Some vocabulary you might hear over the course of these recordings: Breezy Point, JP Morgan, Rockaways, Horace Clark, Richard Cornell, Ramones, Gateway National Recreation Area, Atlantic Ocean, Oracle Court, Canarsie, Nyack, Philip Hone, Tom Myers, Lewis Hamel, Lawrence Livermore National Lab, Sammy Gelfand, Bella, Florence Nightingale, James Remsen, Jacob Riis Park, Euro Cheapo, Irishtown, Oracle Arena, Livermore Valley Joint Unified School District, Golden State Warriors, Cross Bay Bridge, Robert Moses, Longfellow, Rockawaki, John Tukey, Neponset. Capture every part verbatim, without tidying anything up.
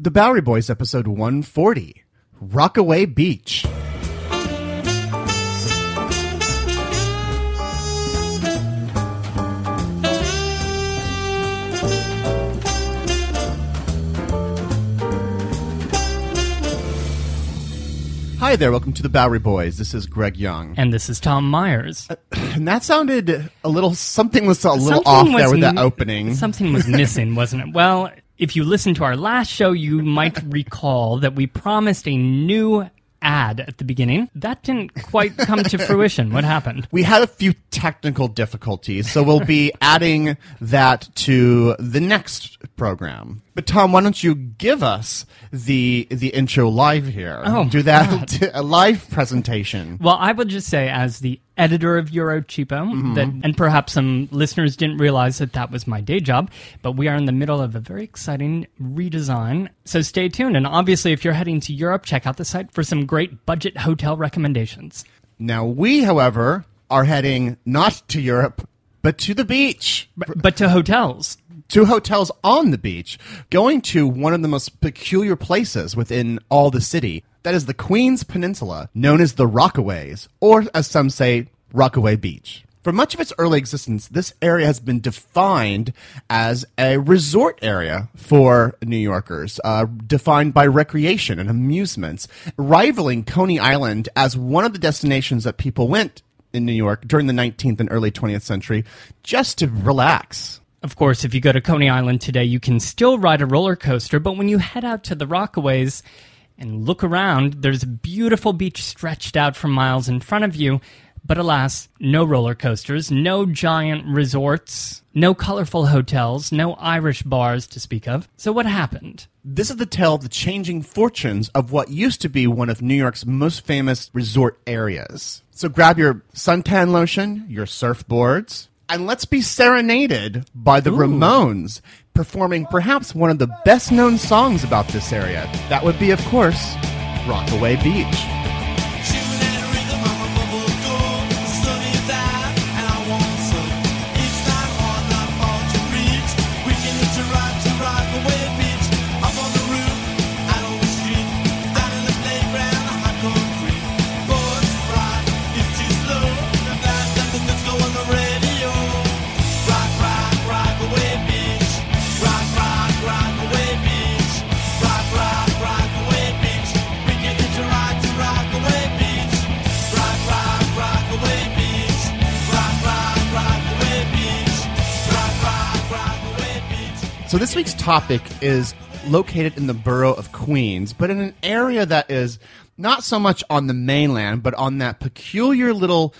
The Bowery Boys, episode one forty. Rockaway Beach. Hi there, welcome to the Bowery Boys. This is Greg Young. And this is Tom Myers. Uh, and that sounded a little, something was a little something off there with that mi- opening. Something was missing, wasn't it? Well, if you listened to our last show, you might recall that we promised a new ad at the beginning. That didn't quite come to fruition. What happened? We had a few technical difficulties, so we'll be adding that to the next program. But Tom, why don't you give us the the intro live here? Oh, do that t- a live presentation. Well, I would just say, as the editor of Euro Cheapo, mm-hmm. that, and perhaps some listeners didn't realize that that was my day job, but we are in the middle of a very exciting redesign, so stay tuned. And obviously, if you're heading to Europe, check out the site for some great budget hotel recommendations. Now, we, however, are heading not to Europe, but to the beach. But, but to hotels. To hotels on the beach, going to one of the most peculiar places within all the city. That is the Queens Peninsula, known as the Rockaways, or as some say, Rockaway Beach. For much of its early existence, this area has been defined as a resort area for New Yorkers, uh, defined by recreation and amusements, rivaling Coney Island as one of the destinations that people went in New York during the nineteenth and early twentieth century just to relax. Of course, if you go to Coney Island today, you can still ride a roller coaster, but when you head out to the Rockaways and look around, there's a beautiful beach stretched out for miles in front of you, but alas, no roller coasters, no giant resorts, no colorful hotels, no Irish bars to speak of. So what happened? This is the tale of the changing fortunes of what used to be one of New York's most famous resort areas. So grab your suntan lotion, your surfboards, and let's be serenaded by the Ooh. Ramones, performing perhaps one of the best-known songs about this area. That would be, of course, Rockaway Beach. So this week's topic is located in the borough of Queens, but in an area that is not so much on the mainland, but on that peculiar little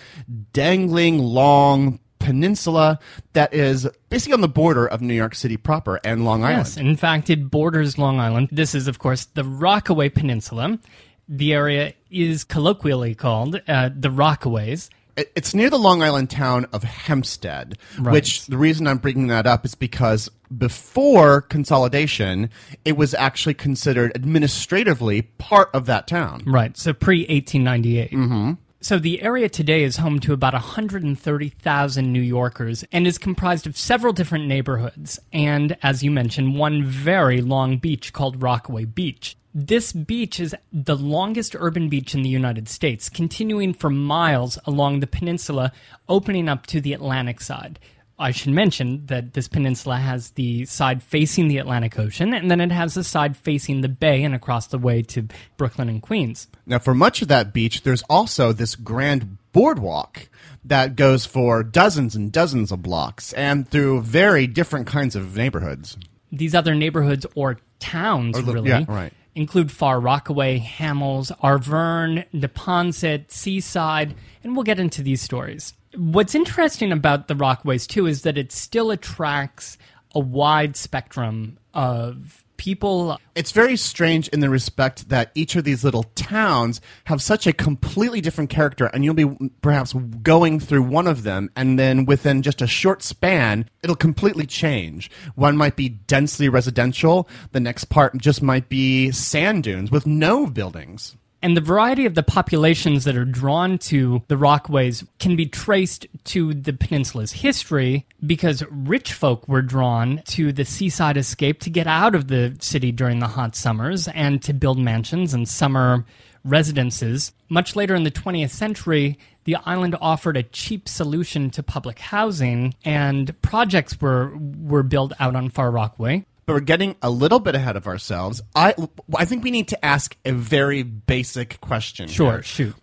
dangling long peninsula that is basically on the border of New York City proper and Long Island. Yes, in fact, it borders Long Island. This is, of course, the Rockaway Peninsula. The area is colloquially called uh, the Rockaways. It's near the Long Island town of Hempstead, right. Which the reason I'm bringing that up is because before consolidation, it was actually considered administratively part of that town. Right, so pre-eighteen ninety-eight. Mm-hmm. So the area today is home to about one hundred thirty thousand New Yorkers and is comprised of several different neighborhoods and, as you mentioned, one very long beach called Rockaway Beach. This beach is the longest urban beach in the United States, continuing for miles along the peninsula, opening up to the Atlantic side. I should mention that this peninsula has the side facing the Atlantic Ocean, and then it has the side facing the bay and across the way to Brooklyn and Queens. Now, for much of that beach, there's also this grand boardwalk that goes for dozens and dozens of blocks and through very different kinds of neighborhoods. These other neighborhoods or towns, or the, really, yeah, right. include Far Rockaway, Hamels, Arverne, Neponset, Seaside, and we'll get into these stories. What's interesting about the Rockaways, too, is that it still attracts a wide spectrum of people. It's very strange in the respect that each of these little towns have such a completely different character, and you'll be perhaps going through one of them, and then within just a short span, it'll completely change. One might be densely residential, the next part just might be sand dunes with no buildings. And the variety of the populations that are drawn to the Rockaways can be traced to the peninsula's history, because rich folk were drawn to the seaside escape to get out of the city during the hot summers and to build mansions and summer residences. Much later in the twentieth century, the island offered a cheap solution to public housing, and projects were, were built out on Far Rockaway. But we're getting a little bit ahead of ourselves. I I think we need to ask a very basic question. Sure, here. Shoot.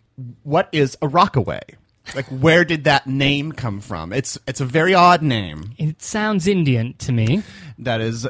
What is a rockaway? Like, where did that name come from? It's it's a very odd name. It sounds Indian to me. That is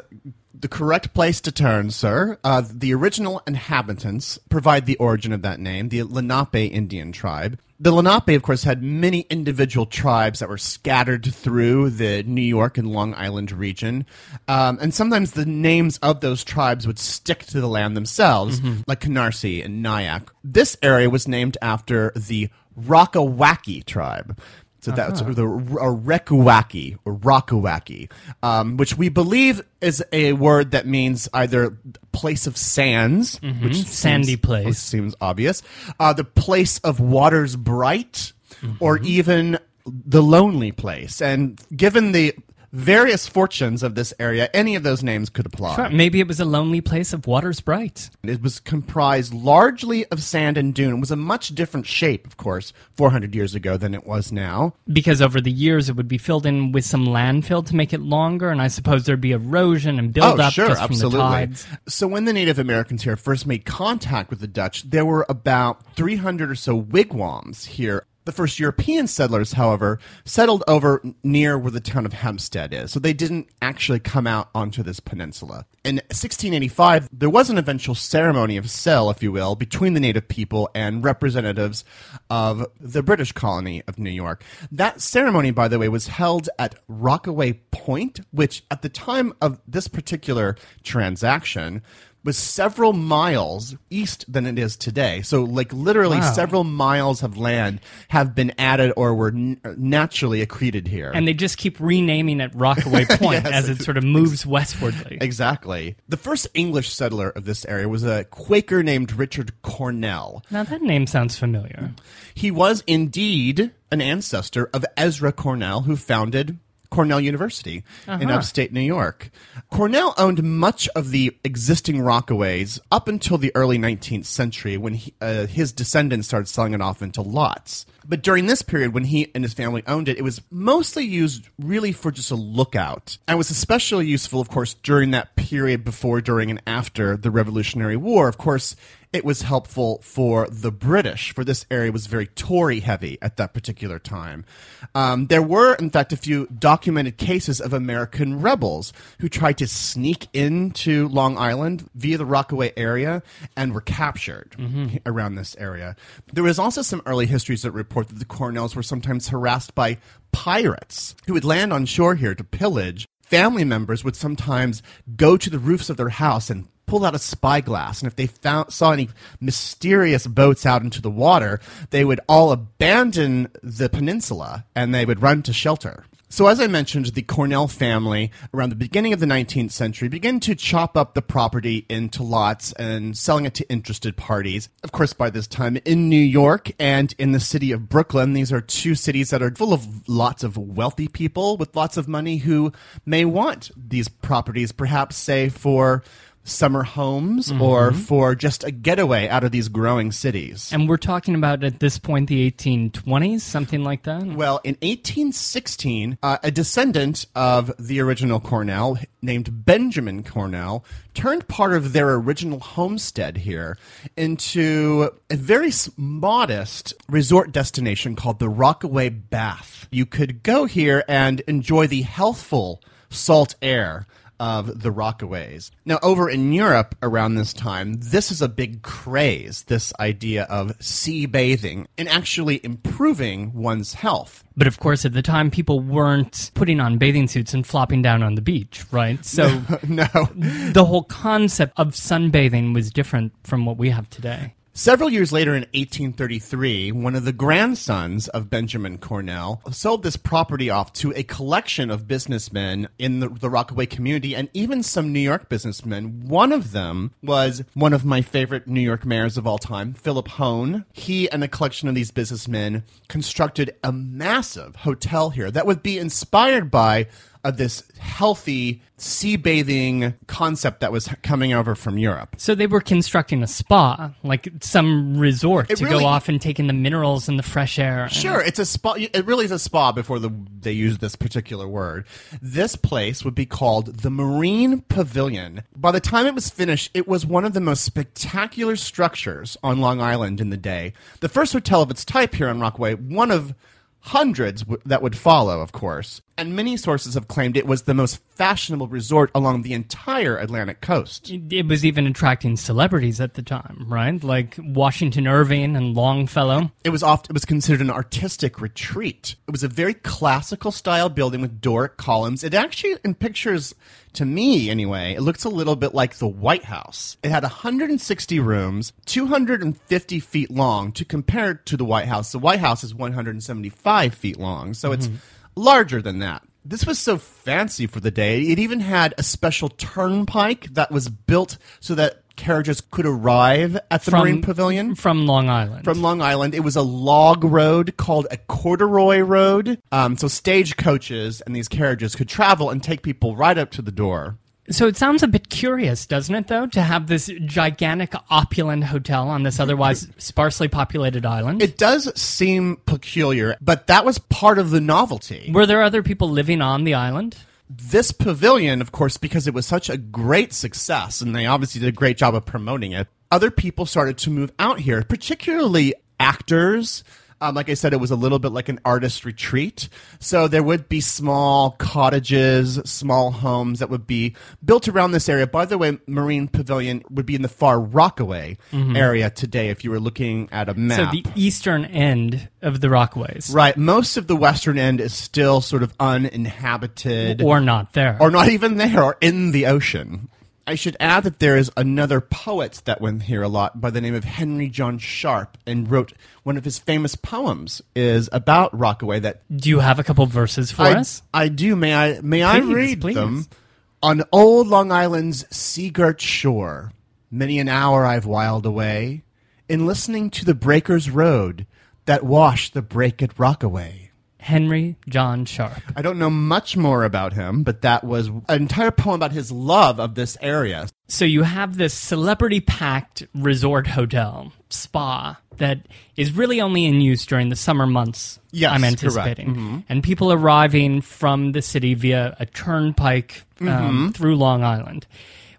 the correct place to turn, sir. Uh, the original inhabitants provide the origin of that name, the Lenape Indian tribe. The Lenape, of course, had many individual tribes that were scattered through the New York and Long Island region. Um, and sometimes the names of those tribes would stick to the land themselves, mm-hmm. like Canarsie and Nyack. This area was named after the Rockawaki tribe. So that's uh-huh. the Rekawaki, or Rockawaki, um, which we believe is a word that means either place of sands, mm-hmm. which sandy seems, place seems obvious, uh, the place of waters bright, mm-hmm. or even the lonely place. And given the various fortunes of this area, any of those names could apply. Sure. Maybe it was a lonely place of waters bright. It was comprised largely of sand and dune. It was a much different shape, of course, four hundred years ago than it was now. Because over the years, it would be filled in with some landfill to make it longer, and I suppose there'd be erosion and buildup oh, sure, just from absolutely. the tides. So when the Native Americans here first made contact with the Dutch, there were about three hundred or so wigwams here. The first European settlers, however, settled over near where the town of Hempstead is, so they didn't actually come out onto this peninsula. In sixteen eighty-five, there was an eventual ceremony of sale, if you will, between the native people and representatives of the British colony of New York. That ceremony, by the way, was held at Rockaway Point, which at the time of this particular transaction was several miles east than it is today. So, like, literally wow. several miles of land have been added or were n- naturally accreted here. And they just keep renaming it Rockaway Point yes. as it sort of moves Ex- westwardly. Exactly. The first English settler of this area was a Quaker named Richard Cornell. Now, that name sounds familiar. He was indeed an ancestor of Ezra Cornell, who founded Cornell University uh-huh. in upstate New York. Cornell owned much of the existing Rockaways up until the early nineteenth century when he, uh, his descendants started selling it off into lots. But during this period, when he and his family owned it, it was mostly used really for just a lookout. And was especially useful, of course, during that period before, during, and after the Revolutionary War. Of course, it was helpful for the British, for this area was very Tory-heavy at that particular time. Um, there were, in fact, a few documented cases of American rebels who tried to sneak into Long Island via the Rockaway area and were captured mm-hmm. around this area. There was also some early histories that report that the Cornells were sometimes harassed by pirates who would land on shore here to pillage. Family members would sometimes go to the roofs of their house and pull out a spyglass, and if they found, saw any mysterious boats out into the water, they would all abandon the peninsula, and they would run to shelter. So as I mentioned, the Cornell family, around the beginning of the nineteenth century, began to chop up the property into lots and selling it to interested parties. Of course, by this time, in New York and in the city of Brooklyn, these are two cities that are full of lots of wealthy people with lots of money who may want these properties, perhaps, say, for summer homes mm-hmm. or for just a getaway out of these growing cities. And we're talking about, at this point, the eighteen twenties, something like that? Well, in eighteen sixteen, uh, a descendant of the original Cornell named Benjamin Cornell turned part of their original homestead here into a very modest resort destination called the Rockaway Bath. You could go here and enjoy the healthful salt air of the Rockaways. Now, over in Europe around this time, this is a big craze, this idea of sea bathing and actually improving one's health. But of course, at the time, people weren't putting on bathing suits and flopping down on the beach, right? So no, no. The whole concept of sunbathing was different from what we have today. Several years later, in eighteen thirty-three, one of the grandsons of Benjamin Cornell sold this property off to a collection of businessmen in the, the Rockaway community, and even some New York businessmen. One of them was one of my favorite New York mayors of all time, Philip Hone. He and a collection of these businessmen constructed a massive hotel here that would be inspired by of this healthy sea bathing concept that was coming over from Europe. So they were constructing a spa, like some resort it to really, go off and take in the minerals and the fresh air. Sure, it's a spa. It really is a spa before the, they used this particular word. This place would be called the Marine Pavilion. By the time it was finished, it was one of the most spectacular structures on Long Island in the day. The first hotel of its type here on Rockaway, one of hundreds w- that would follow, of course. And many sources have claimed it was the most fashionable resort along the entire Atlantic coast. It was even attracting celebrities at the time, right? Like Washington Irving and Longfellow. It was oft- it was considered an artistic retreat. It was a very classical style building with Doric columns. It actually, in pictures, to me anyway, it looks a little bit like the White House. It had one hundred sixty rooms, two hundred fifty feet long. To compare it to the White House, the White House is one hundred seventy-five feet long, so mm-hmm. it's larger than that. This was so fancy for the day. It even had a special turnpike that was built so that carriages could arrive at the from, Marine Pavilion. From Long Island. From Long Island. It was a log road called a corduroy road. Um, so stagecoaches and these carriages could travel and take people right up to the door. So it sounds a bit curious, doesn't it, though, to have this gigantic, opulent hotel on this otherwise sparsely populated island? It does seem peculiar, but that was part of the novelty. Were there other people living on the island? This pavilion, of course, because it was such a great success, and they obviously did a great job of promoting it, other people started to move out here, particularly actors. Um, like I said, it was a little bit like an artist retreat. So there would be small cottages, small homes that would be built around this area. By the way, Marine Pavilion would be in the far Rockaway mm-hmm. area today if you were looking at a map. So the eastern end of the Rockaways. Right. Most of the western end is still sort of uninhabited. Or not there. Or not even there, or in the ocean. I should add that there is another poet that went here a lot by the name of Henry John Sharp, and wrote one of his famous poems is about Rockaway. That do you have a couple of verses for I, us? I do. May I? May please, I read please. them? On old Long Island's sea-girt shore, many an hour I've whiled away in listening to the breakers' road that wash the break at Rockaway. Henry John Sharp. I don't know much more about him, but that was an entire poem about his love of this area. So you have this celebrity-packed resort hotel, spa, that is really only in use during the summer months, yes, I'm anticipating. Mm-hmm. And people arriving from the city via a turnpike um, mm-hmm. through Long Island.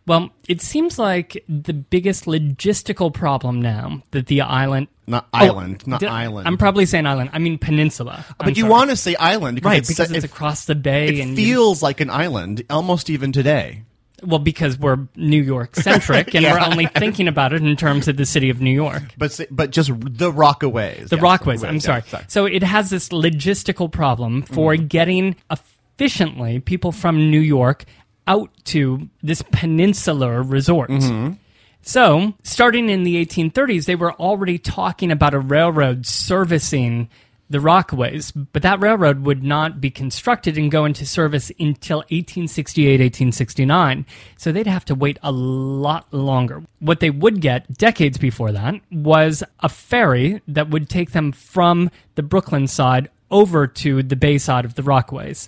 Well, it seems like the biggest logistical problem now that the island... Not island, oh, not did, island. I'm probably saying island. I mean peninsula. But I'm you sorry. want to say island. Because right, it's, because it's it, across the bay. It and feels you, like an island, almost even today. Well, because we're New York-centric, and yeah. we're only thinking about it in terms of the city of New York. But but just the Rockaways. The yes, Rockaways, I'm yeah, sorry. sorry. So it has this logistical problem for mm. getting efficiently people from New York out to this peninsular resort. Mm-hmm. So, starting in the eighteen thirties, they were already talking about a railroad servicing the Rockaways, but that railroad would not be constructed and go into service until eighteen sixty-eight, eighteen sixty-nine, so they'd have to wait a lot longer. What they would get decades before that was a ferry that would take them from the Brooklyn side over to the bay side of the Rockaways.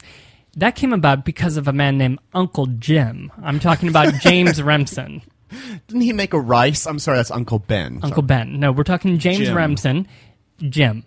That came about because of a man named Uncle Jim. I'm talking about James Remsen. Didn't he make a rice? I'm sorry, that's Uncle Ben. Uncle sorry. Ben. No, we're talking James Jim. Remsen. Jim.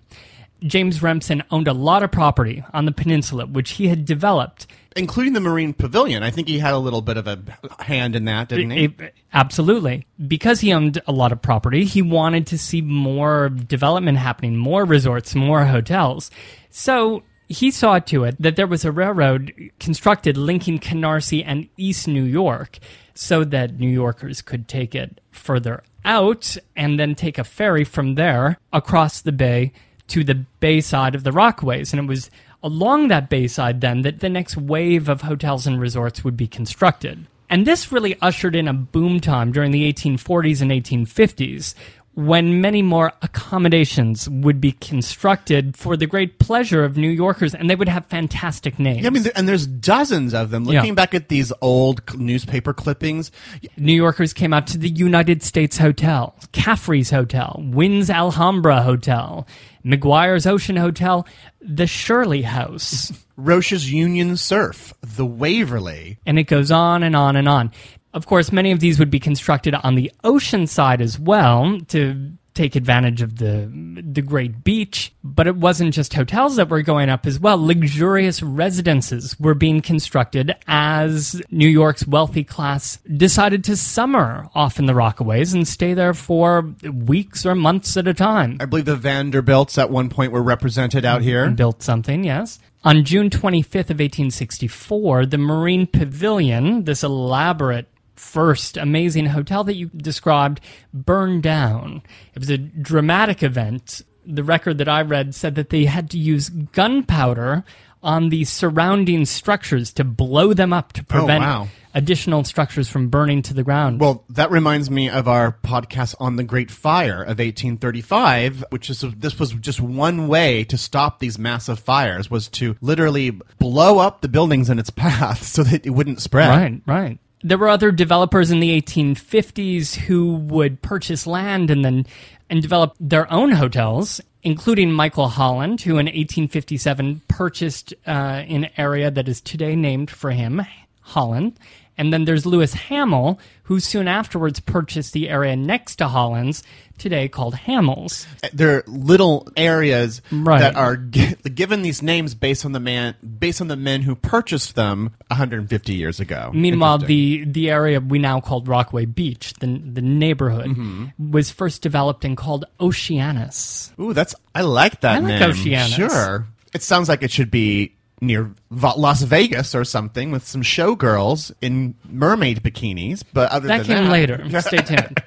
James Remsen owned a lot of property on the peninsula, which he had developed. Including the Marine Pavilion. I think he had a little bit of a hand in that, didn't he? It, it, absolutely. Because he owned a lot of property, he wanted to see more development happening, more resorts, more hotels. So he saw to it that there was a railroad constructed linking Canarsie and East New York so that New Yorkers could take it further out and then take a ferry from there across the bay to the bay side of the Rockaways. And it was along that bay side then that the next wave of hotels and resorts would be constructed. And this really ushered in a boom time during the eighteen forties and eighteen fifties, when many more accommodations would be constructed for the great pleasure of New Yorkers, and they would have fantastic names. Yeah, I mean, and there's dozens of them. Looking yeah. back at these old newspaper clippings. New Yorkers came out to the United States Hotel, Caffrey's Hotel, Wynn's Alhambra Hotel, McGuire's Ocean Hotel, the Shirley House. Roche's Union Surf, the Waverly. And it goes on and on and on. Of course, many of these would be constructed on the ocean side as well to take advantage of the the great beach. But it wasn't just hotels that were going up as well. Luxurious residences were being constructed as New York's wealthy class decided to summer off in the Rockaways and stay there for weeks or months at a time. I believe the Vanderbilts at one point were represented out here. And built something, yes. On June twenty-fifth of eighteen sixty-four, the Marine Pavilion, this elaborate first amazing hotel that you described, burned down. It was a dramatic event. The record that I read said that they had to use gunpowder on the surrounding structures to blow them up to prevent oh, wow. additional structures from burning to the ground. Well, that reminds me of our podcast on the Great Fire of eighteen thirty-five, which is this was just one way to stop these massive fires, was to literally blow up the buildings in its path so that it wouldn't spread. Right, right. There were other developers in the eighteen fifties who would purchase land and then and develop their own hotels, including Michael Holland, who in eighteen fifty-seven purchased uh, an area that is today named for him, Holland. And then there's Lewis Hamel, who soon afterwards purchased the area next to Holland's, today called Hamel's. They're little areas right. that are g- given these names based on the man, based on the men who purchased them one hundred fifty years ago. Meanwhile, the, the area we now called Rockaway Beach, the the neighborhood, mm-hmm. was first developed and called Oceanus. Ooh, that's I like that I name. like Oceanus. Sure, it sounds like it should be near Las Vegas or something with some showgirls in mermaid bikinis, but other that than that... That came later. Stay tuned.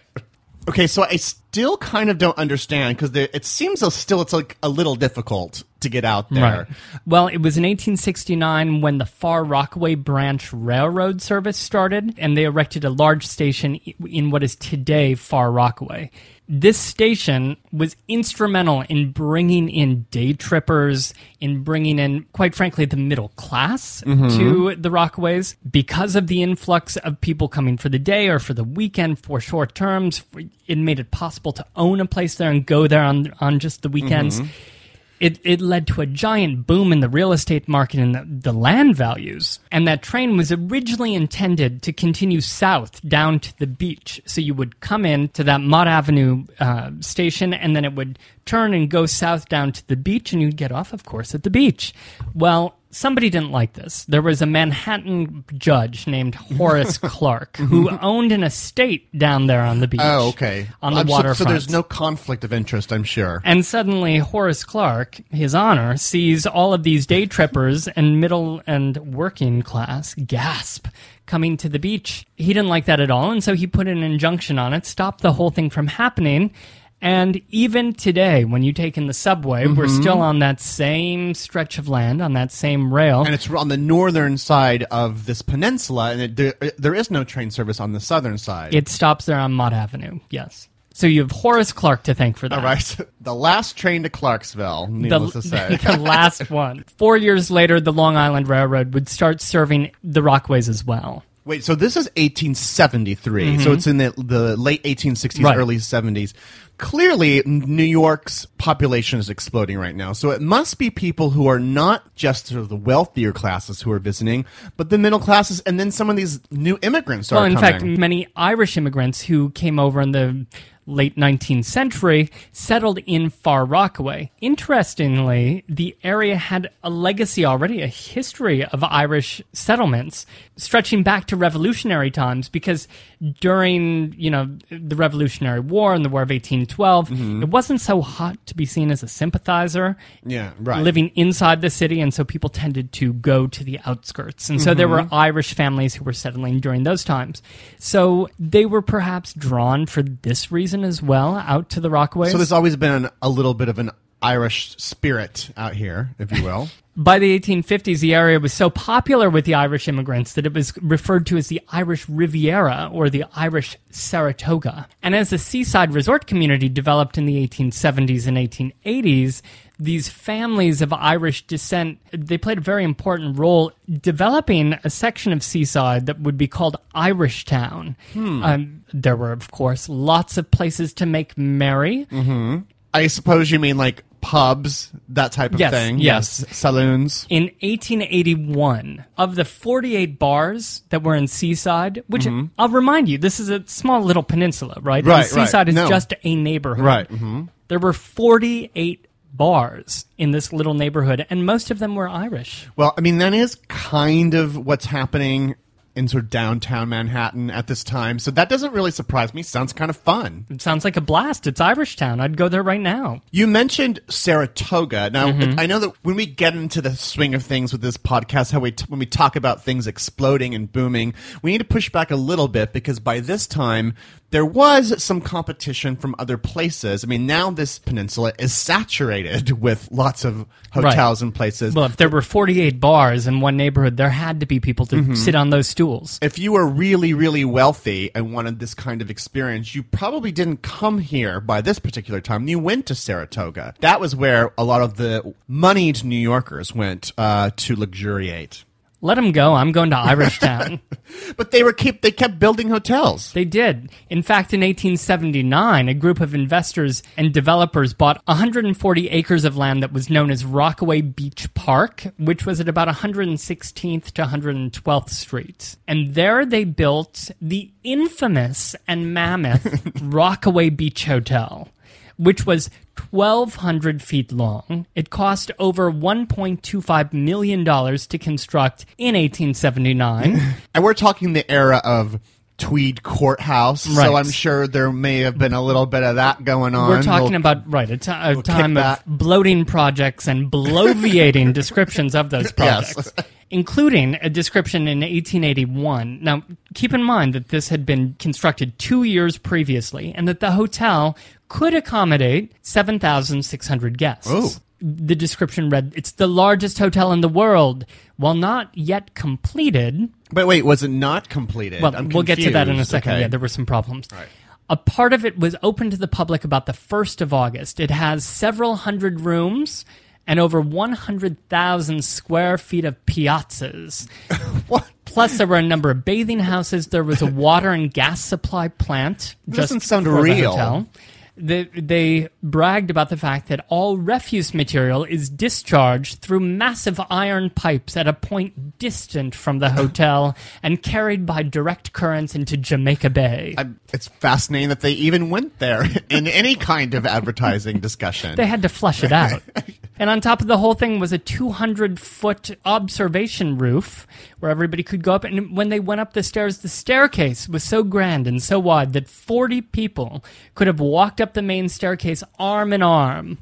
Okay, so I still kind of don't understand, because it seems still it's like a little difficult to get out there. Right. Well, it was in eighteen sixty-nine when the Far Rockaway Branch Railroad service started, and they erected a large station in what is today Far Rockaway. This station was instrumental in bringing in day trippers, in bringing in, quite frankly, the middle class mm-hmm. to the Rockaways. Because of the influx of people coming for the day or for the weekend, for short terms, it made it possible to own a place there and go there on, on just the weekends. Mm-hmm. It it led to a giant boom in the real estate market and the, the land values. And that train was originally intended to continue south down to the beach. So you would come in to that Mott Avenue uh, station, and then it would turn and go south down to the beach, and you'd get off, of course, at the beach. Well, somebody didn't like this. There was a Manhattan judge named Horace Clark who owned an estate down there on the beach. Oh, okay. On the waterfront. So, so there's no conflict of interest, I'm sure. And suddenly Horace Clark, his honor, sees all of these day trippers and middle and working class gasp coming to the beach. He didn't like that at all, and so he put an injunction on it, stopped the whole thing from happening. And even today, when you take in the subway, mm-hmm. we're still on that same stretch of land, on that same rail. And it's on the northern side of this peninsula, and it, there, there is no train service on the southern side. It stops there on Mott Avenue, yes. So you have Horace Clark to thank for that. All right. The last train to Clarksville, needless the, to say. The last one. Four years later, the Long Island Railroad would start serving the Rockaways as well. Wait, so this is eighteen seventy-three, mm-hmm. so it's in the, the late eighteen sixties, right. early seventies. Clearly, New York's population is exploding right now, so it must be people who are not just sort of the wealthier classes who are visiting, but the middle classes, and then some of these new immigrants are coming. Well, in fact, many Irish immigrants who came over in the late nineteenth century settled in Far Rockaway. Interestingly, the area had a legacy already, a history of Irish settlements stretching back to revolutionary times, because during, you know, the Revolutionary War and the War of eighteen twelve, mm-hmm. it wasn't so hot to be seen as a sympathizer, yeah, right. living inside the city, and so people tended to go to the outskirts. And so mm-hmm. there were Irish families who were settling during those times. So they were perhaps drawn for this reason as well out to the Rockaways. So there's always been an, a little bit of an Irish spirit out here, if you will. By the eighteen fifties, the area was so popular with the Irish immigrants that it was referred to as the Irish Riviera or the Irish Saratoga. And as the seaside resort community developed in the eighteen seventies and eighteen eighties, these families of Irish descent, they played a very important role developing a section of seaside that would be called Irishtown. Hmm. Um, there were, of course, lots of places to make merry. Mm-hmm. I suppose you mean like pubs, that type of yes, thing. Yes. yes. Saloons. In eighteen eighty-one, of the forty-eight bars that were in Seaside, which mm-hmm. I'll remind you, this is a small little peninsula, right? Right, and Seaside right. is no. just a neighborhood. Right. Mm-hmm. There were forty-eight bars in this little neighborhood, and most of them were Irish. Well, I mean, that is kind of what's happening in sort of downtown Manhattan at this time. So that doesn't really surprise me. Sounds kind of fun. It sounds like a blast. It's Irishtown. I'd go there right now. You mentioned Saratoga. Now, mm-hmm. I know that when we get into the swing of things with this podcast, how we t- when we talk about things exploding and booming, we need to push back a little bit, because by this time, there was some competition from other places. I mean, now this peninsula is saturated with lots of hotels right. and places. Well, if there were forty-eight bars in one neighborhood, there had to be people to mm-hmm. sit on those stools. If you were really, really wealthy and wanted this kind of experience, you probably didn't come here by this particular time. You went to Saratoga. That was where a lot of the moneyed New Yorkers went uh, to luxuriate. Let them go. I'm going to Irishtown. But they were keep they kept building hotels. They did. In fact, in eighteen seventy-nine, a group of investors and developers bought one hundred forty acres of land that was known as Rockaway Beach Park, which was at about one hundred sixteenth to one hundred twelfth Streets. And there they built the infamous and mammoth Rockaway Beach Hotel, which was twelve hundred feet long. It cost over one point two five million dollars to construct in eighteen seventy-nine. And we're talking the era of Tweed Courthouse, right. So I'm sure there may have been a little bit of that going on. We're talking we'll, about right a, t- a we'll time of bloating projects and bloviating descriptions of those projects. Yes. Including a description in eighteen eighty-one. Now, keep in mind that this had been constructed two years previously, and that the hotel could accommodate seven thousand six hundred guests. Ooh. The description read, "It's the largest hotel in the world." While not yet completed... But wait, was it not completed? Well, I'm we'll confused. Get to that in a second. Okay. Yeah, there were some problems. All right. A part of it was open to the public about the first of August. It has several hundred rooms and over one hundred thousand square feet of piazzas. What? Plus, there were a number of bathing houses. There was a water and gas supply plant. It just doesn't sound real. The hotel. They, they bragged about the fact that all refuse material is discharged through massive iron pipes at a point distant from the hotel and carried by direct currents into Jamaica Bay. I, it's fascinating that they even went there in any kind of advertising discussion. They had to flush it out. And on top of the whole thing was a two hundred foot observation roof where everybody could go up. And when they went up the stairs, the staircase was so grand and so wide that forty people could have walked up the main staircase arm in arm.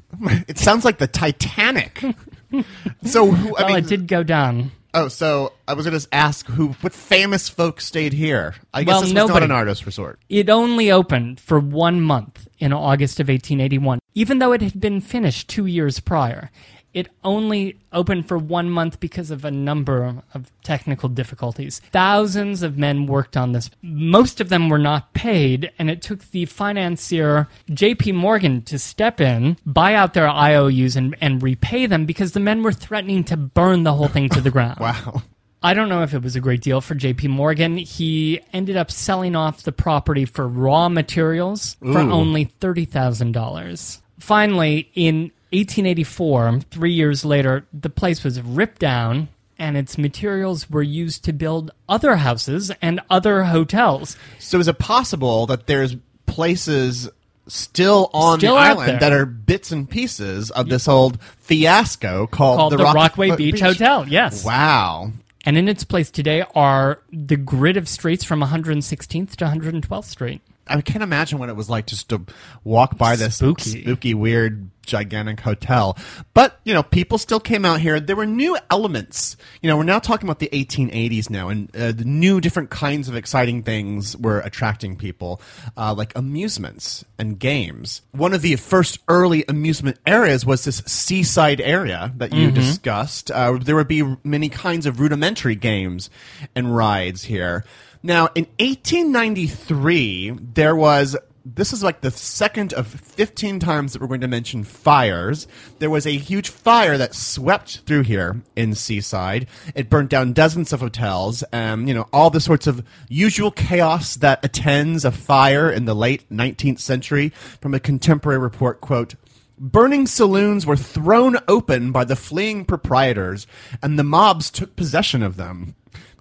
It sounds like the Titanic. So, I well, mean, it did go down. Oh, so I was going to ask who, what famous folk stayed here? I guess well, this was nobody. Not an artist resort. It only opened for one month in August of eighteen eighty-one, even though it had been finished two years prior. It only opened for one month because of a number of technical difficulties. Thousands of men worked on this. Most of them were not paid, and it took the financier J P Morgan to step in, buy out their I O Us, and, and repay them because the men were threatening to burn the whole thing to the ground. Wow. I don't know if it was a great deal for J P Morgan. He ended up selling off the property for raw materials Ooh. for only thirty thousand dollars. Finally, in eighteen eighty-four, three years later, the place was ripped down and its materials were used to build other houses and other hotels. So is it possible that there's places still on still the island that are bits and pieces of this old fiasco called, called the, the Rock- Rockaway Beach, Beach Hotel? Yes. Wow. And in its place today are the grid of streets from one hundred sixteenth to one hundred twelfth Street. I can't imagine what it was like just to walk by this spooky, spooky weird, gigantic hotel. But, you know, people still came out here. There were new elements. You know, we're now talking about the eighteen eighties now, and uh, the new different kinds of exciting things were attracting people, uh, like amusements and games. One of the first early amusement areas was this seaside area that you mm-hmm. discussed. Uh, there would be many kinds of rudimentary games and rides here. Now, in eighteen ninety-three, there was, this is like the second of fifteen times that we're going to mention fires. There was a huge fire that swept through here in Seaside. It burnt down dozens of hotels, and, you know, all the sorts of usual chaos that attends a fire in the late nineteenth century. From a contemporary report, quote, "Burning saloons were thrown open by the fleeing proprietors, and the mobs took possession of them.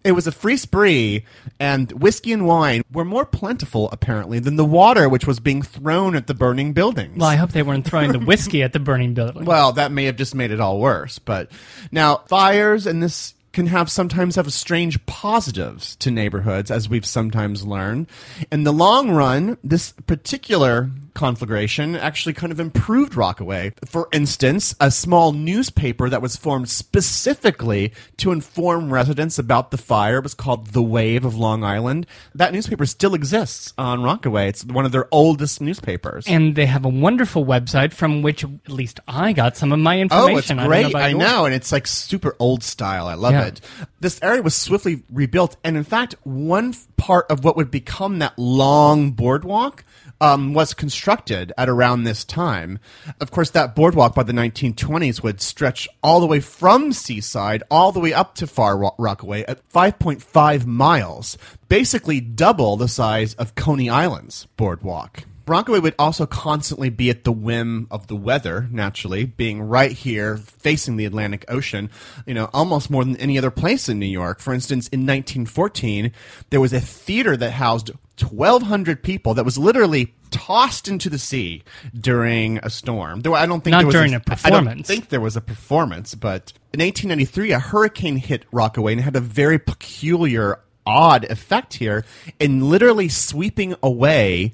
It was a free spree, and whiskey and wine were more plentiful, apparently, than the water which was being thrown at the burning buildings." Well, I hope they weren't throwing the whiskey at the burning buildings. Well, that may have just made it all worse. But now, fires and this can have sometimes have strange positives to neighborhoods, as we've sometimes learned. In the long run, this particular conflagration actually kind of improved Rockaway. For instance, a small newspaper that was formed specifically to inform residents about the fire was called The Wave of Long Island. That newspaper still exists on Rockaway. It's one of their oldest newspapers. And they have a wonderful website from which at least I got some of my information. Oh, it's great. I, know, I know. And it's like super old style. I love yeah. it. This area was swiftly rebuilt. And in fact, one part of what would become that long boardwalk Um, was constructed at around this time. Of course, that boardwalk by the nineteen twenties would stretch all the way from Seaside all the way up to Far Rock- Rockaway at five point five miles, basically double the size of Coney Island's boardwalk. Rockaway would also constantly be at the whim of the weather, naturally, being right here, facing the Atlantic Ocean, you know, almost more than any other place in New York. For instance, in nineteen fourteen, there was a theater that housed twelve hundred people that was literally tossed into the sea during a storm. There, I don't think Not there was during a, a performance. I don't think there was a performance, but in eighteen ninety-three, a hurricane hit Rockaway and had a very peculiar, odd effect here in literally sweeping away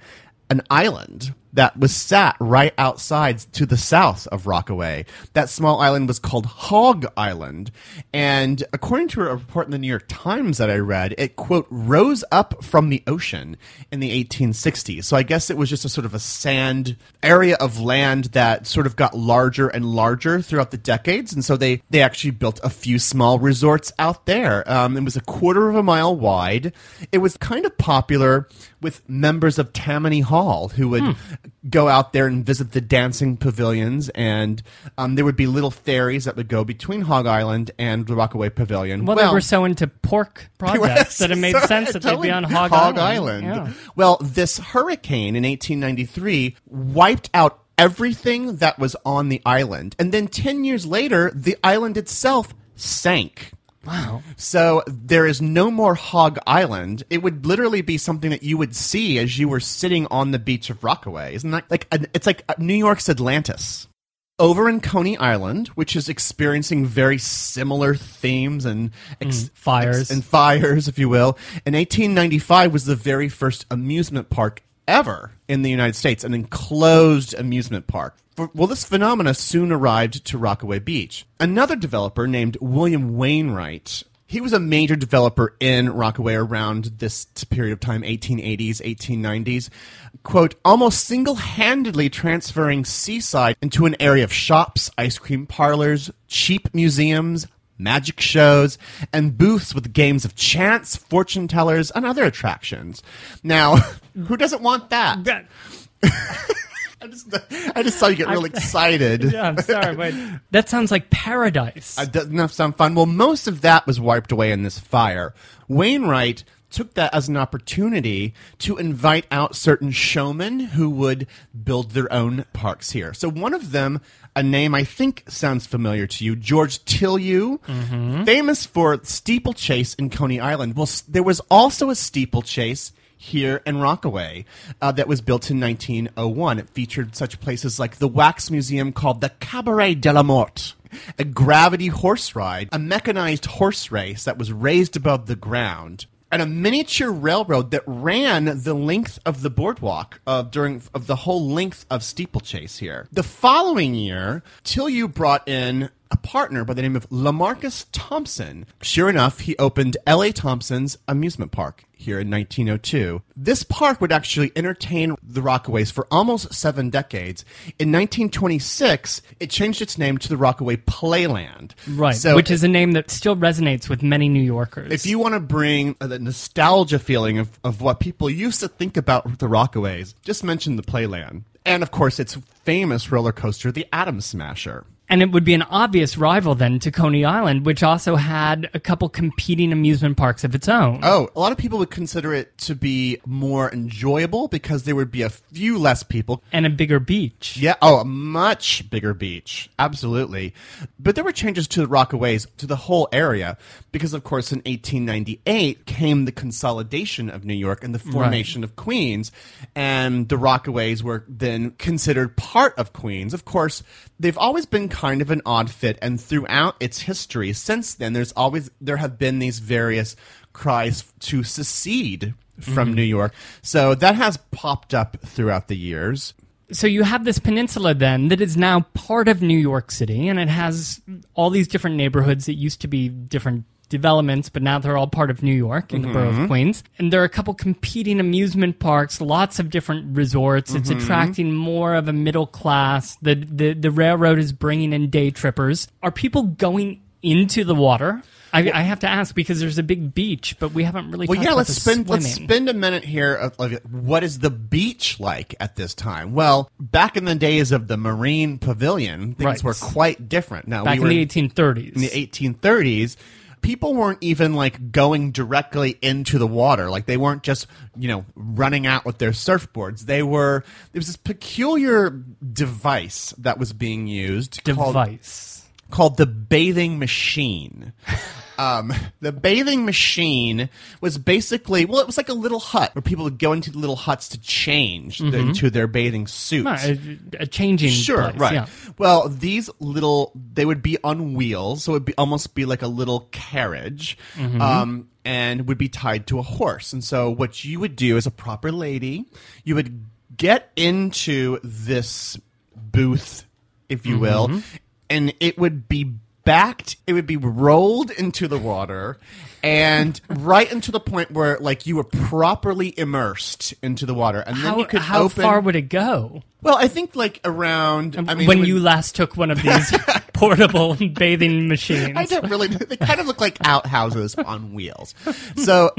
an island that was sat right outside to the south of Rockaway. That small island was called Hog Island. And according to a report in the New York Times that I read, it, quote, rose up from the ocean in the eighteen sixties. So I guess it was just a sort of a sand area of land that sort of got larger and larger throughout the decades. And so they, they actually built a few small resorts out there. Um, it was a quarter of a mile wide. It was kind of popular with members of Tammany Hall who would hmm. go out there and visit the dancing pavilions, and um, there would be little ferries that would go between Hog Island and the Rockaway Pavilion. Well, well they were so into pork products that it made so sense that totally they'd be on Hog, Hog Island. Island. Yeah. Well, this hurricane in eighteen ninety-three wiped out everything that was on the island, and then ten years later, the island itself sank. Wow. So there is no more Hog Island. It would literally be something that you would see as you were sitting on the beach of Rockaway. Isn't that like a, it's like New York's Atlantis? Over in Coney Island, which is experiencing very similar themes and ex- mm, fires ex- and fires, if you will. In eighteen ninety-five was the very first amusement park ever in the United States, an enclosed amusement park. Well, this phenomena soon arrived to Rockaway Beach. Another developer named William Wainwright, he was a major developer in Rockaway around this period of time, eighteen eighties, eighteen nineties, quote, almost single-handedly transferring Seaside into an area of shops, ice cream parlors, cheap museums, magic shows, and booths with games of chance, fortune tellers, and other attractions. Now, who doesn't want that? I just, I just saw you get real excited. Yeah, I'm sorry, but that sounds like paradise. It doesn't sound fun. Well, most of that was wiped away in this fire. Wainwright took that as an opportunity to invite out certain showmen who would build their own parks here. So one of them, a name I think sounds familiar to you, George Tillew, mm-hmm. famous for steeplechase in Coney Island. Well, there was also a steeplechase here in Rockaway uh, that was built in nineteen oh one. It featured such places like the wax museum called the Cabaret de la Morte, a gravity horse ride, a mechanized horse race that was raised above the ground, and a miniature railroad that ran the length of the boardwalk of during of the whole length of steeplechase here. The following year, Tillew brought in a partner by the name of Lamarcus Thompson. Sure enough, he opened L A. Thompson's Amusement Park here in nineteen oh two. This park would actually entertain the Rockaways for almost seven decades. In nineteen twenty-six, it changed its name to the Rockaway Playland. Right, so which it, is a name that still resonates with many New Yorkers. If you want to bring the nostalgia feeling of, of what people used to think about the Rockaways, just mention the Playland. And, of course, its famous roller coaster, the Atom Smasher. And it would be an obvious rival then to Coney Island, which also had a couple competing amusement parks of its own. Oh, a lot of people would consider it to be more enjoyable because there would be a few less people. And a bigger beach. Yeah, oh, a much bigger beach. Absolutely. But there were changes to the Rockaways, to the whole area, because, of course, in eighteen ninety-eight came the consolidation of New York and the formation right. of Queens, and the Rockaways were then considered part of Queens. Of course, they've always been kind of an odd fit, and throughout its history since then, there's always there have been these various cries to secede from mm-hmm. New York. So that has popped up throughout the years. So you have this peninsula then that is now part of New York City, and it has all these different neighborhoods that used to be different developments, but now they're all part of New York in the mm-hmm. borough of Queens. And there are a couple competing amusement parks, lots of different resorts. Mm-hmm. It's attracting more of a middle class. The, the the railroad is bringing in day trippers. Are people going into the water? I, I have to ask because there's a big beach, but we haven't really. Well, talked yeah, about let's the spend swimming. let's spend a minute here. Of, like, what is the beach like at this time? Well, back in the days of the Marine Pavilion, things right. were quite different. Now, back we were in the eighteen thirties. In the eighteen thirties. People weren't even, like, going directly into the water. Like, they weren't just, you know, running out with their surfboards. They were – there was this peculiar device that was being used. Device. Called, called the bathing machine. Um, the bathing machine was basically – well, it was like a little hut where people would go into little huts to change mm-hmm. into their bathing suits. A, a changing sure, place. Sure, right. Yeah. Well, these little – they would be on wheels, so it would be, almost be like a little carriage mm-hmm. um, and would be tied to a horse. And so what you would do as a proper lady, you would get into this booth, if you mm-hmm. will, and it would be – backed, it would be rolled into the water and right into the point where, like, you were properly immersed into the water. And how, then you could how open... far would it go? Well, I think, like, around... I mean, when would... you last took one of these portable bathing machines. I don't really... They kind of look like outhouses on wheels. So,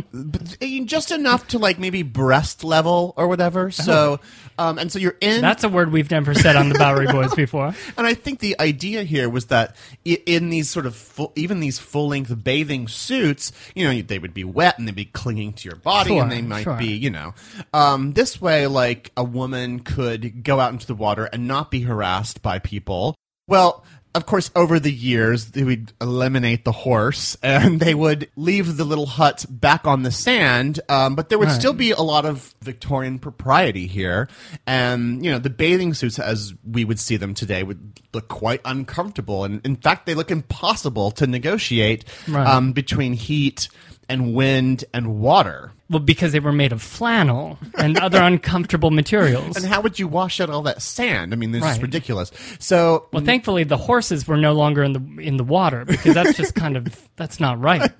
just enough to, like, maybe breast level or whatever. So, um, and so you're in... That's a word we've never said on the Bowery Boys before. And I think the idea here was that in these sort of... Full, even these full-length bathing suits, you know, they would be wet and they'd be clinging to your body sure, and they might sure. be, you know... Um, this way, like, a woman could... go go out into the water and not be harassed by people. Well, of course, over the years, they would eliminate the horse and they would leave the little hut back on the sand, um, but there would right. still be a lot of Victorian propriety here. And, you know, the bathing suits, as we would see them today, would look quite uncomfortable. And, in fact, they look impossible to negotiate right. um, between heat and wind and water. Well, because they were made of flannel and other uncomfortable materials. And how would you wash out all that sand? I mean, this right. is ridiculous. So, well, thankfully the horses were no longer in the in the water because that's just kind of that's not right.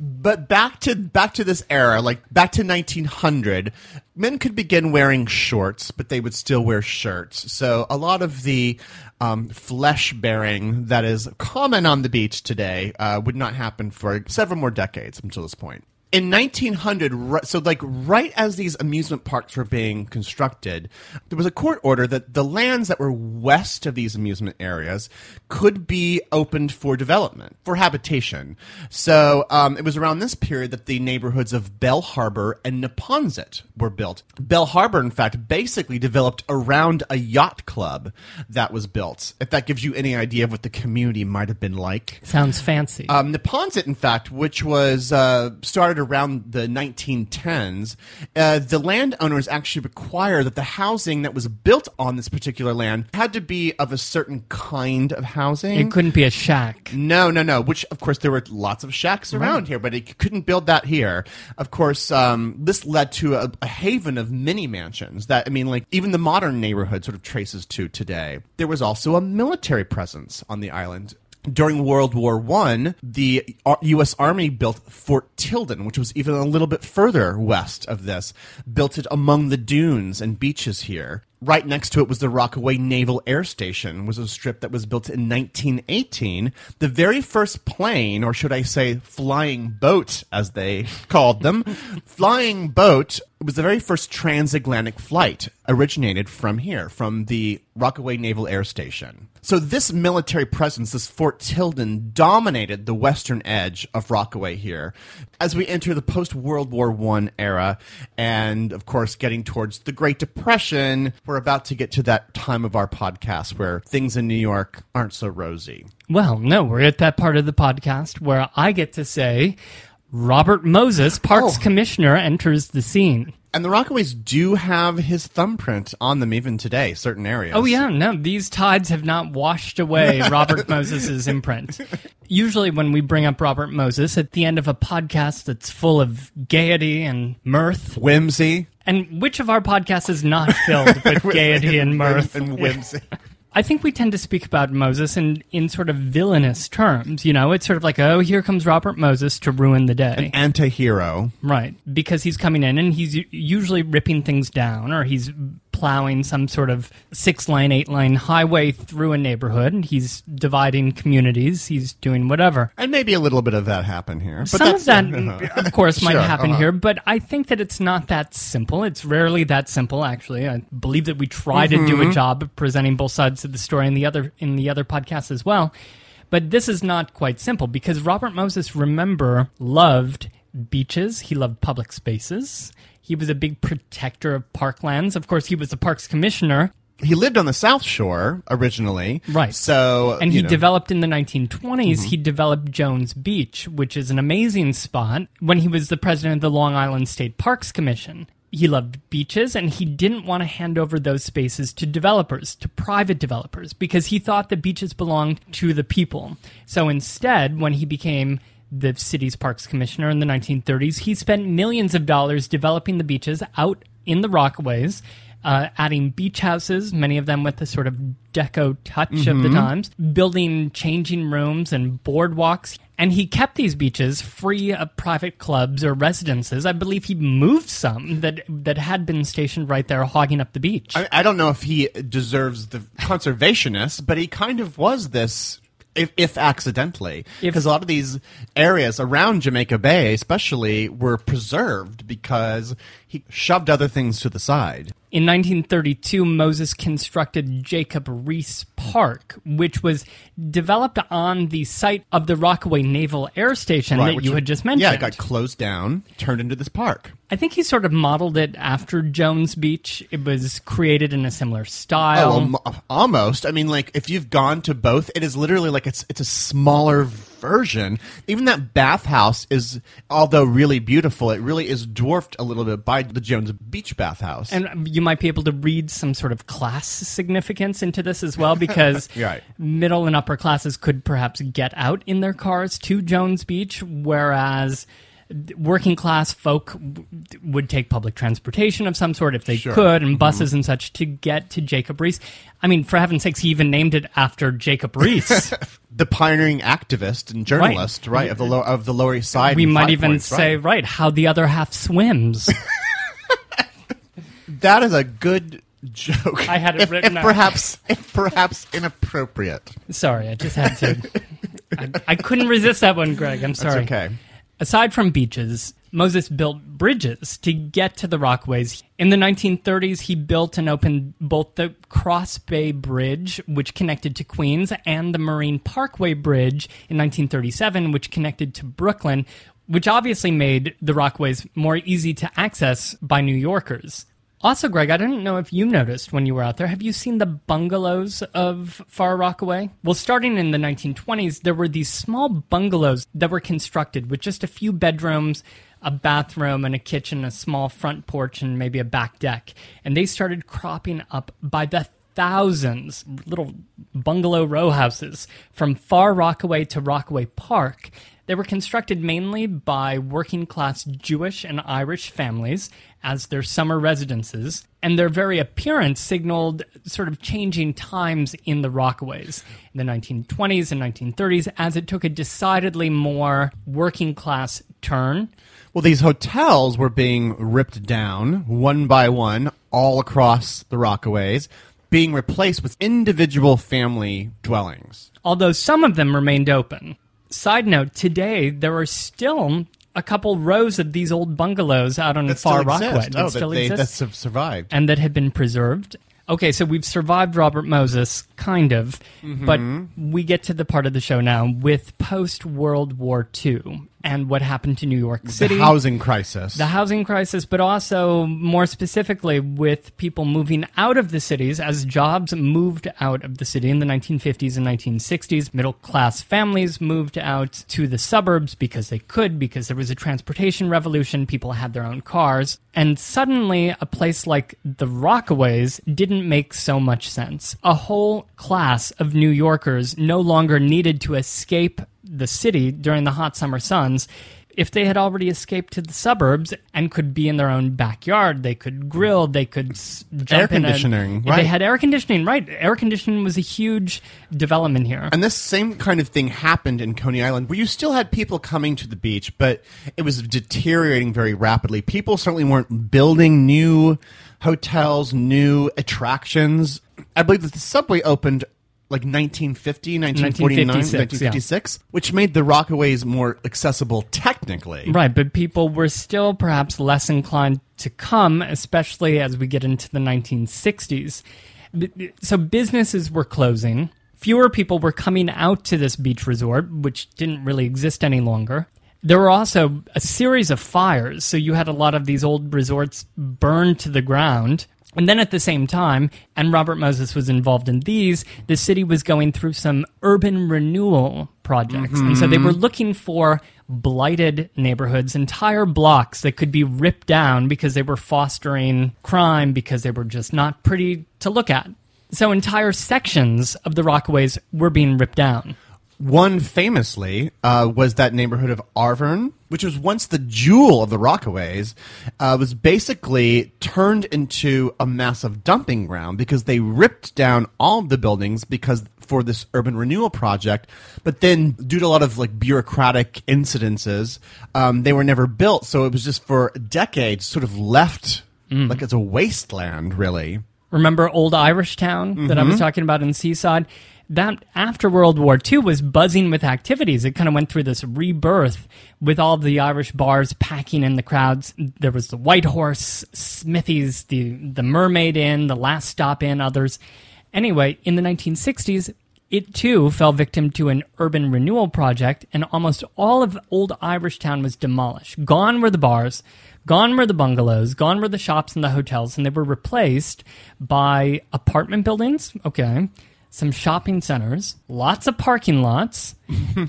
But back to back to this era, like back to nineteen hundred, men could begin wearing shorts, but they would still wear shirts. So a lot of the um, flesh bearing that is common on the beach today uh, would not happen for several more decades until this point. In nineteen hundred, so like right as these amusement parks were being constructed, there was a court order that the lands that were west of these amusement areas could be opened for development, for habitation. So um, it was around this period that the neighborhoods of Bell Harbor and Neponset were built. Bell Harbor, in fact, basically developed around a yacht club that was built, if that gives you any idea of what the community might have been like. Sounds fancy. Um, Neponset, in fact, which was uh, started around the nineteen tens, uh, the landowners actually require that the housing that was built on this particular land had to be of a certain kind of housing. It couldn't be a shack. No, no, no. Which, of course, there were lots of shacks around right. here, but it couldn't build that here. Of course, um, this led to a, a haven of mini mansions that, I mean, like, even the modern neighborhood sort of traces to today. There was also a military presence on the island. During World War One, the U S Army built Fort Tilden, which was even a little bit further west of this, built it among the dunes and beaches here. Right next to it was the Rockaway Naval Air Station, was a strip that was built in nineteen eighteen. The very first plane, or should I say flying boat, as they called them, flying boat, it was the very first transatlantic flight originated from here, from the Rockaway Naval Air Station. So this military presence, this Fort Tilden, dominated the western edge of Rockaway here. As we enter the post-World War One era and, of course, getting towards the Great Depression, we're about to get to that time of our podcast where things in New York aren't so rosy. Well, no, we're at that part of the podcast where I get to say... Robert Moses, Parks oh. Commissioner, enters the scene. And the Rockaways do have his thumbprint on them even today, certain areas. Oh, yeah. No, these tides have not washed away Robert Moses' imprint. Usually when we bring up Robert Moses at the end of a podcast that's full of gaiety and mirth. Whimsy. And which of our podcasts is not filled with gaiety and, and mirth? And whimsy. I think we tend to speak about Moses in, in sort of villainous terms, you know? It's sort of like, oh, here comes Robert Moses to ruin the day. An anti-hero. Right, because he's coming in and he's usually ripping things down, or he's plowing some sort of six-lane, eight-lane highway through a neighborhood, and he's dividing communities, he's doing whatever. And maybe a little bit of that happened here. But some of that, uh-huh. of course, sure, might happen uh-huh. here, but I think that it's not that simple. It's rarely that simple, actually. I believe that we try mm-hmm. to do a job of presenting both sides of the story in the other in the other podcasts as well. But this is not quite simple because Robert Moses, remember, loved beaches. He loved public spaces. He was a big protector of parklands. Of course, he was the Parks Commissioner. He lived on the South Shore originally. Right. So, and he know. developed in the nineteen twenties, mm-hmm. he developed Jones Beach, which is an amazing spot, when he was the president of the Long Island State Parks Commission. He loved beaches, and he didn't want to hand over those spaces to developers, to private developers, because he thought the beaches belonged to the people. So instead, when he became the city's parks commissioner in the nineteen thirties, he spent millions of dollars developing the beaches out in the Rockaways, uh, adding beach houses, many of them with a sort of deco touch mm-hmm. of the times, building changing rooms and boardwalks. And he kept these beaches free of private clubs or residences. I believe he moved some that that had been stationed right there hogging up the beach. I, I don't know if he deserves the conservationist, but he kind of was this... If, if accidentally, because a lot of these areas around Jamaica Bay especially were preserved because he shoved other things to the side. In nineteen thirty-two, Moses constructed Jacob Riis Park, which was developed on the site of the Rockaway Naval Air Station right, that you had just mentioned. Yeah, it got closed down, turned into this park. I think he sort of modeled it after Jones Beach. It was created in a similar style. Oh, well, almost. I mean, like, if you've gone to both, it is literally like it's it's a smaller version. Even that bathhouse is, although really beautiful, it really is dwarfed a little bit by the Jones Beach bathhouse. And you might be able to read some sort of class significance into this as well, because right. middle and upper classes could perhaps get out in their cars to Jones Beach, whereas working class folk would take public transportation of some sort if they sure. could, and buses mm-hmm. and such to get to Jacob Riis. I mean, for heaven's sakes, he even named it after Jacob Riis. The pioneering activist and journalist, right, right of, the lo- of the Lower East Side. We might even points, say, right. right, how the other half swims. That is a good joke. I had it if, written if out. Perhaps, if perhaps inappropriate. Sorry, I just had to. I, I couldn't resist that one, Greg. I'm sorry. That's okay. Aside from beaches, Moses built bridges to get to the Rockaways. In the nineteen thirties, he built and opened both the Cross Bay Bridge, which connected to Queens, and the Marine Parkway Bridge in nineteen thirty-seven, which connected to Brooklyn, which obviously made the Rockaways more easy to access by New Yorkers. Also, Greg, I don't know if you noticed when you were out there, have you seen the bungalows of Far Rockaway? Well, starting in the nineteen twenties, there were these small bungalows that were constructed with just a few bedrooms, a bathroom, and a kitchen, a small front porch, and maybe a back deck. And they started cropping up by the thousands, little bungalow row houses from Far Rockaway to Rockaway Park. They were constructed mainly by working-class Jewish and Irish families as their summer residences, and their very appearance signaled sort of changing times in the Rockaways in the nineteen twenties and nineteen thirties, as it took a decidedly more working-class turn. Well, these hotels were being ripped down one by one all across the Rockaways, being replaced with individual family dwellings. Although some of them remained open. Side note, today there are still a couple rows of these old bungalows out on Far Rockaway that still exist. That's have survived. And that have been preserved. Okay, so we've survived Robert Moses, kind of, mm-hmm. but we get to the part of the show now with post-World War Two and what happened to New York City. The housing crisis. The housing crisis, but also more specifically with people moving out of the cities as jobs moved out of the city in the nineteen fifties and nineteen sixties. Middle-class families moved out to the suburbs because they could, because there was a transportation revolution, people had their own cars, and suddenly a place like the Rockaways didn't make so much sense. A whole class of New Yorkers no longer needed to escape the city during the hot summer suns. If they had already escaped to the suburbs and could be in their own backyard, they could grill, they could jump air conditioning, in a, right? They had air conditioning, right? Air conditioning was a huge development here. And this same kind of thing happened in Coney Island, where you still had people coming to the beach, but it was deteriorating very rapidly. People certainly weren't building new hotels, new attractions. I believe that the subway opened like nineteen fifty, nineteen forty-nine, nineteen fifty-six, yeah. Which made the Rockaways more accessible technically. Right, but people were still perhaps less inclined to come, especially as we get into the nineteen sixties. So businesses were closing. Fewer people were coming out to this beach resort, which didn't really exist any longer. There were also a series of fires, so you had a lot of these old resorts burned to the ground. And then at the same time, and Robert Moses was involved in these, the city was going through some urban renewal projects. Mm-hmm. And so they were looking for blighted neighborhoods, entire blocks that could be ripped down because they were fostering crime, because they were just not pretty to look at. So entire sections of the Rockaways were being ripped down. One famously uh, was that neighborhood of Arverne, which was once the jewel of the Rockaways, uh, was basically turned into a massive dumping ground because they ripped down all of the buildings because for this urban renewal project. But then due to a lot of like bureaucratic incidences, um, they were never built. So it was just for decades sort of left mm. like as a wasteland, really. Remember old Irishtown mm-hmm. that I was talking about in Seaside? That after World War Two was buzzing with activities. It kind of went through this rebirth with all the Irish bars packing in the crowds. There was the White Horse, Smithies, the, the Mermaid Inn, the Last Stop Inn, others. Anyway, in the nineteen sixties, it too fell victim to an urban renewal project, and almost all of old Irishtown was demolished. Gone were the bars, gone were the bungalows, gone were the shops and the hotels, and they were replaced by apartment buildings. Okay. Some shopping centers, lots of parking lots,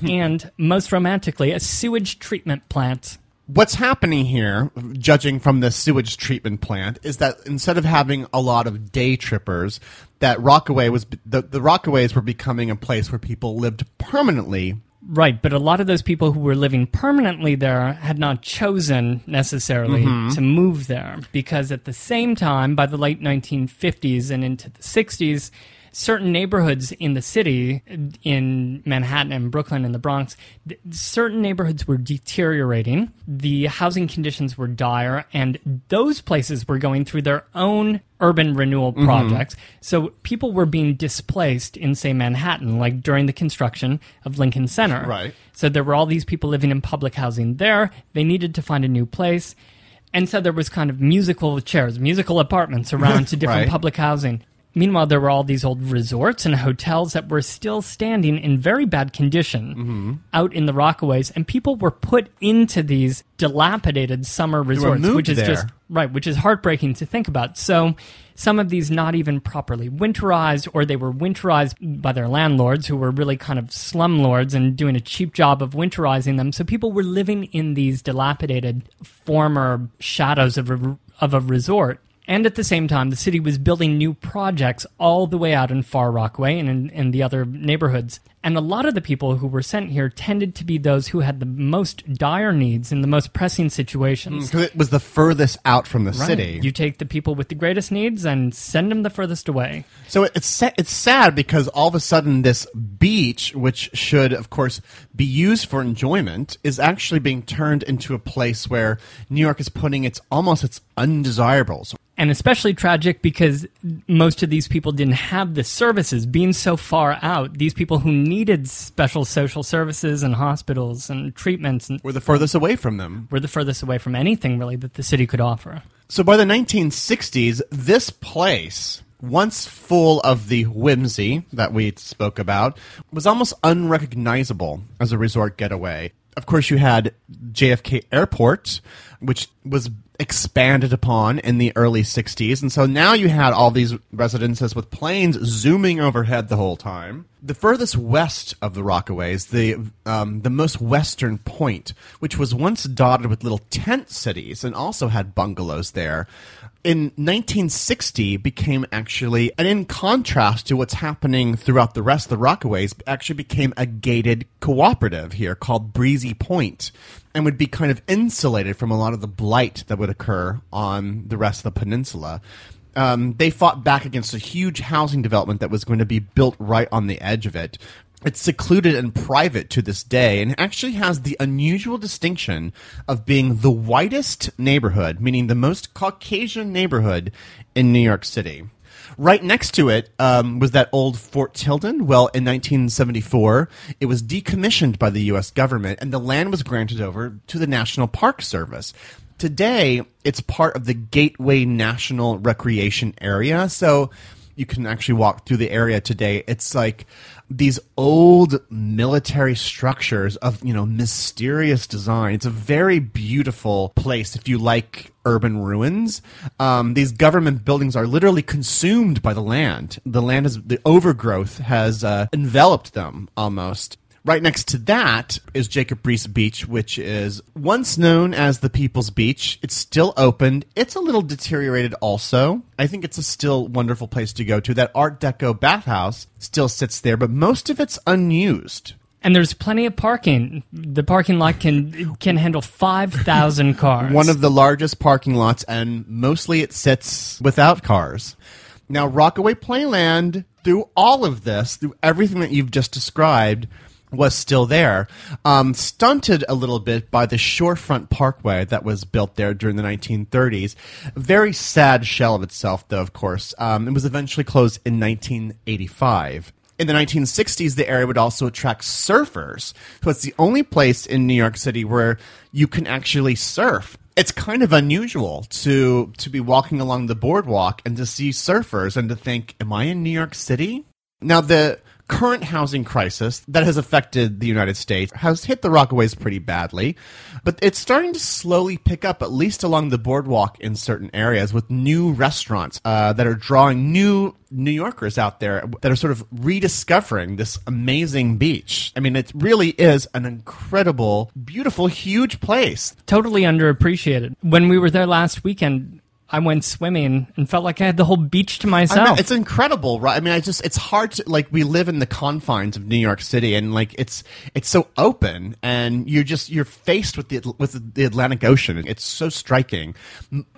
and most romantically, a sewage treatment plant. What's happening here, judging from the sewage treatment plant, is that instead of having a lot of day trippers, that Rockaway was the, the Rockaways were becoming a place where people lived permanently. Right, but a lot of those people who were living permanently there had not chosen necessarily mm-hmm. to move there, because at the same time, by the late nineteen fifties and into the sixties, certain neighborhoods in the city, in Manhattan and Brooklyn and the Bronx, th- certain neighborhoods were deteriorating. The housing conditions were dire, and those places were going through their own urban renewal projects. Mm-hmm. So people were being displaced in, say, Manhattan, like during the construction of Lincoln Center. Right. So there were all these people living in public housing there. They needed to find a new place. And so there was kind of musical chairs, musical apartments around to different right. public housing. Meanwhile, there were all these old resorts and hotels that were still standing in very bad condition mm-hmm. out in the Rockaways, and people were put into these dilapidated summer resorts, which is there. just right, which is heartbreaking to think about. So some of these not even properly winterized, or they were winterized by their landlords who were really kind of slumlords and doing a cheap job of winterizing them. So people were living in these dilapidated former shadows of a, of a resort. And at the same time, the city was building new projects all the way out in Far Rockaway and in, in the other neighborhoods. And a lot of the people who were sent here tended to be those who had the most dire needs in the most pressing situations. Because it was the furthest out from the right. city. You take the people with the greatest needs and send them the furthest away. So it's it's sad because all of a sudden this beach, which should, of course, be used for enjoyment, is actually being turned into a place where New York is putting its almost its undesirables. And especially tragic because most of these people didn't have the services. Being so far out, these people who needed special social services and hospitals and treatments and were the furthest away from them. Were the furthest away from anything, really, that the city could offer. So by the nineteen sixties, this place, once full of the whimsy that we spoke about, was almost unrecognizable as a resort getaway. Of course, you had J F K Airport, which was expanded upon in the early sixties. And so now you had all these residences with planes zooming overhead the whole time. The furthest west of the Rockaways, the um, the most western point, which was once dotted with little tent cities and also had bungalows there, in nineteen sixty became actually, and in contrast to what's happening throughout the rest of the Rockaways, actually became a gated cooperative here called Breezy Point, and would be kind of insulated from a lot of the blight that would occur on the rest of the peninsula. Um, they fought back against a huge housing development that was going to be built right on the edge of it. It's secluded and private to this day, and actually has the unusual distinction of being the whitest neighborhood, meaning the most Caucasian neighborhood in New York City. Right next to it um, was that old Fort Tilden. Well, in nineteen seventy-four, it was decommissioned by the U S government, and the land was granted over to the National Park Service. Today, it's part of the Gateway National Recreation Area, so you can actually walk through the area today. It's like these old military structures of, you know, mysterious design. It's a very beautiful place if you like urban ruins. Um, these government buildings are literally consumed by the land. The land is, the overgrowth has uh, enveloped them almost. Right next to that is Jacob Riis Beach, which is once known as the People's Beach. It's still opened. It's a little deteriorated also. I think it's a still wonderful place to go to. That Art Deco bathhouse still sits there, but most of it's unused. And there's plenty of parking. The parking lot can can handle five thousand cars. One of the largest parking lots, and mostly it sits without cars. Now, Rockaway Playland, through all of this, through everything that you've just described, was still there, um, stunted a little bit by the Shorefront Parkway that was built there during the nineteen thirties. A very sad shell of itself, though, of course. Um, it was eventually closed in nineteen eighty-five. In the nineteen sixties, the area would also attract surfers, so it's the only place in New York City where you can actually surf. It's kind of unusual to, to be walking along the boardwalk and to see surfers and to think, am I in New York City? Now, the current housing crisis that has affected the United States has hit the Rockaways pretty badly, but it's starting to slowly pick up, at least along the boardwalk in certain areas, with new restaurants uh, that are drawing new New Yorkers out there that are sort of rediscovering this amazing beach. I mean, it really is an incredible, beautiful, huge place. Totally underappreciated. When we were there last weekend, I went swimming and felt like I had the whole beach to myself. I mean, it's incredible, right? I mean, I just, it's hard to, like, we live in the confines of New York City, and like it's it's so open, and you're just you're faced with the with the Atlantic Ocean. It's so striking.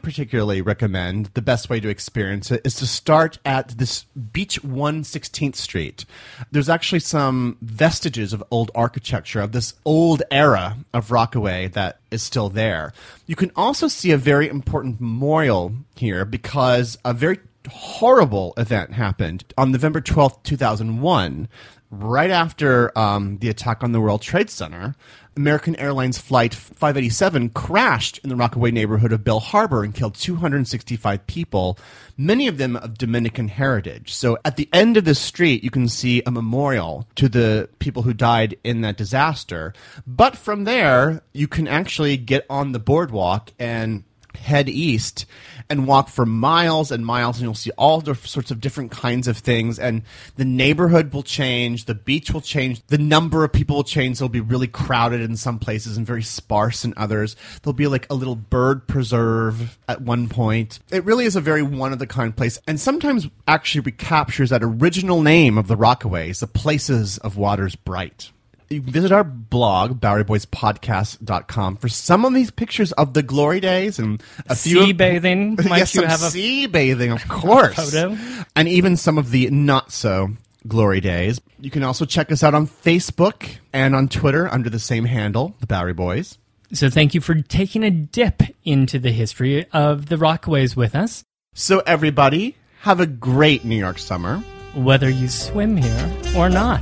Particularly recommend the best way to experience it is to start at this beach, one sixteenth Street. There's actually some vestiges of old architecture of this old era of Rockaway that is still there. You can also see a very important memorial here because a very horrible event happened on November twelfth, two thousand one, right after um, the attack on the World Trade Center. American Airlines Flight five eighty-seven crashed in the Rockaway neighborhood of Bell Harbor and killed two hundred sixty-five people, many of them of Dominican heritage. So at the end of this street, you can see a memorial to the people who died in that disaster. But from there, you can actually get on the boardwalk and head east and walk for miles and miles, and you'll see all sorts of different kinds of things. And the neighborhood will change, the beach will change, the number of people will change. They'll be really crowded in some places and very sparse in others. There'll be like a little bird preserve at one point. It really is a very one-of-the-kind place, and sometimes actually recaptures that original name of the Rockaways, the places of waters bright. You can visit our blog, bowery boys podcast dot com, for some of these pictures of the glory days and a sea few bathing. Might yes, you some have a sea bathing, of course, photo. And even some of the not so glory days. You can also check us out on Facebook and on Twitter under the same handle, The Bowery Boys. So thank you for taking a dip into the history of the Rockaways with us. So everybody, have a great New York summer, whether you swim here or not.